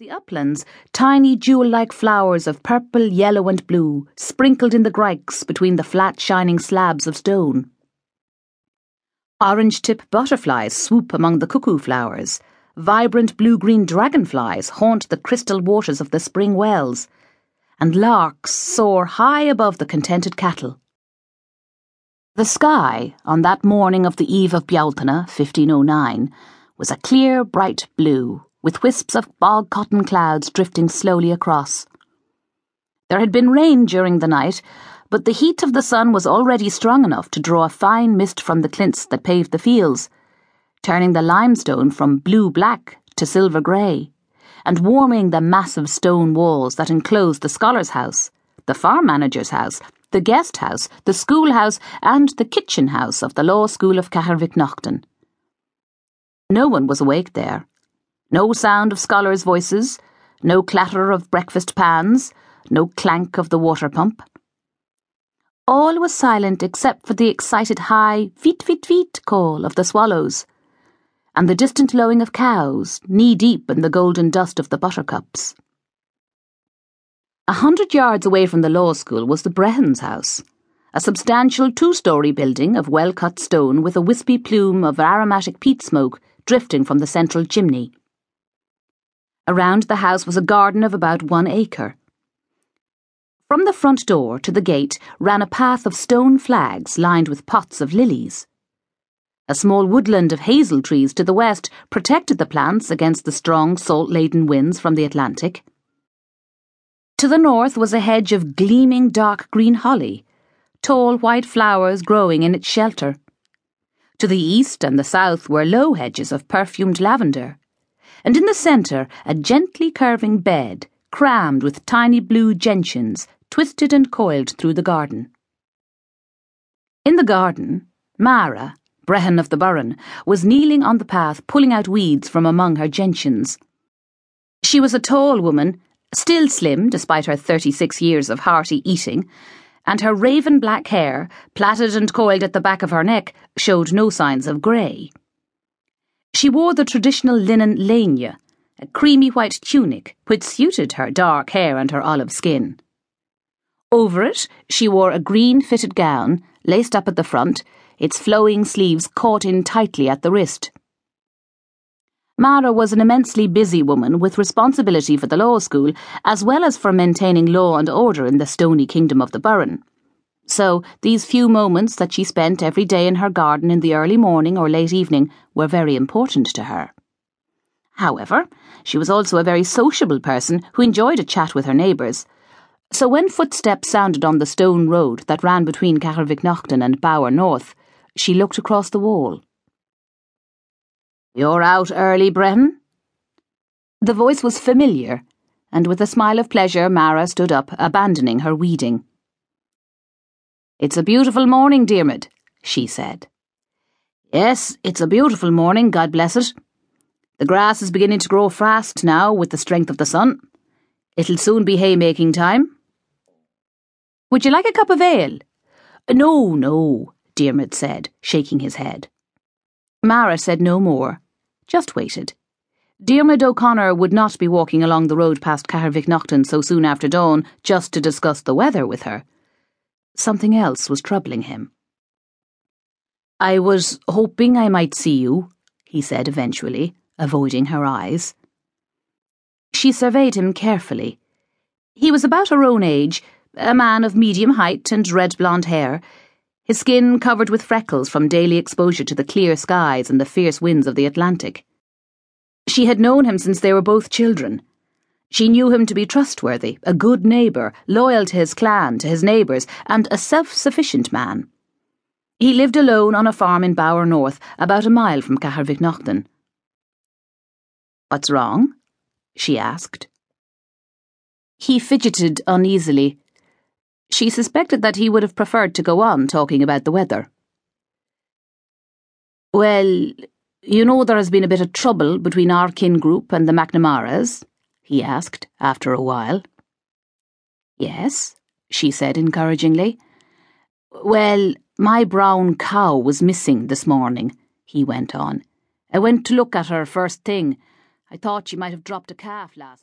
The uplands, tiny jewel-like flowers of purple, yellow and blue, sprinkled in the grikes between the flat shining slabs of stone. Orange-tip butterflies swoop among the cuckoo flowers. Vibrant blue-green dragonflies haunt the crystal waters of the spring wells. And larks soar high above the contented cattle. The sky, on that morning of the eve of Bealtaine, 1509, was a clear, bright blue, with wisps of bog-cotton clouds drifting slowly across. There had been rain during the night, but the heat of the sun was already strong enough to draw a fine mist from the clints that paved the fields, turning the limestone from blue-black to silver-grey, and warming the massive stone walls that enclosed the scholar's house, the farm manager's house, the guest house, the schoolhouse, and the kitchen house of the law school of Caherwick Nocton. No one was awake there. No sound of scholars' voices, no clatter of breakfast pans, no clank of the water pump. All was silent except for the excited high "feet, feet, feet" call of the swallows, and the distant lowing of cows, knee-deep in the golden dust of the buttercups. 100 yards away from the law school was the Brehon's house, a substantial 2-storey building of well-cut stone with a wispy plume of aromatic peat smoke drifting from the central chimney. Around the house was a garden of about 1 acre. From the front door to the gate ran a path of stone flags lined with pots of lilies. A small woodland of hazel trees to the west protected the plants against the strong salt-laden winds from the Atlantic. To the north was a hedge of gleaming dark green holly, tall white flowers growing in its shelter. To the east and the south were low hedges of perfumed lavender, and in the centre a gently curving bed, crammed with tiny blue gentians, twisted and coiled through the garden. In the garden, Mara, Brehon of the Burren, was kneeling on the path, pulling out weeds from among her gentians. She was a tall woman, still slim despite her 36 years of hearty eating, and her raven black hair, plaited and coiled at the back of her neck, showed no signs of grey. She wore the traditional linen laigne, a creamy white tunic which suited her dark hair and her olive skin. Over it she wore a green fitted gown, laced up at the front, its flowing sleeves caught in tightly at the wrist. Mara was an immensely busy woman with responsibility for the law school as well as for maintaining law and order in the stony kingdom of the Burren. So these few moments that she spent every day in her garden in the early morning or late evening were very important to her. However, she was also a very sociable person who enjoyed a chat with her neighbours, so when footsteps sounded on the stone road that ran between Caherwick Nocton and Bower North, she looked across the wall. "You're out early, Brehon?" The voice was familiar, and with a smile of pleasure Mara stood up, abandoning her weeding. "It's a beautiful morning, Diarmuid," she said. "Yes, it's a beautiful morning, God bless it. The grass is beginning to grow fast now with the strength of the sun. It'll soon be haymaking time. Would you like a cup of ale?" "No, no," Diarmuid said, shaking his head. Mara said no more, just waited. Diarmuid O'Connor would not be walking along the road past Caherwick Nocton so soon after dawn just to discuss the weather with her. Something else was troubling him. "I was hoping I might see you," he said eventually, avoiding her eyes. She surveyed him carefully. He was about her own age, a man of medium height and red blonde hair, his skin covered with freckles from daily exposure to the clear skies and the fierce winds of the Atlantic. She had known him since they were both children. She knew him to be trustworthy, a good neighbour, loyal to his clan, to his neighbours, and a self-sufficient man. He lived alone on a farm in Bower North, about a mile from Caherwick Nocton. "What's wrong?" she asked. He fidgeted uneasily. She suspected that he would have preferred to go on talking about the weather. "Well, you know there has been a bit of trouble between our kin group and the McNamaras?" he asked, after a while. "Yes," she said encouragingly. "Well, my brown cow was missing this morning," he went on. "I went to look at her first thing. I thought she might have dropped a calf last night."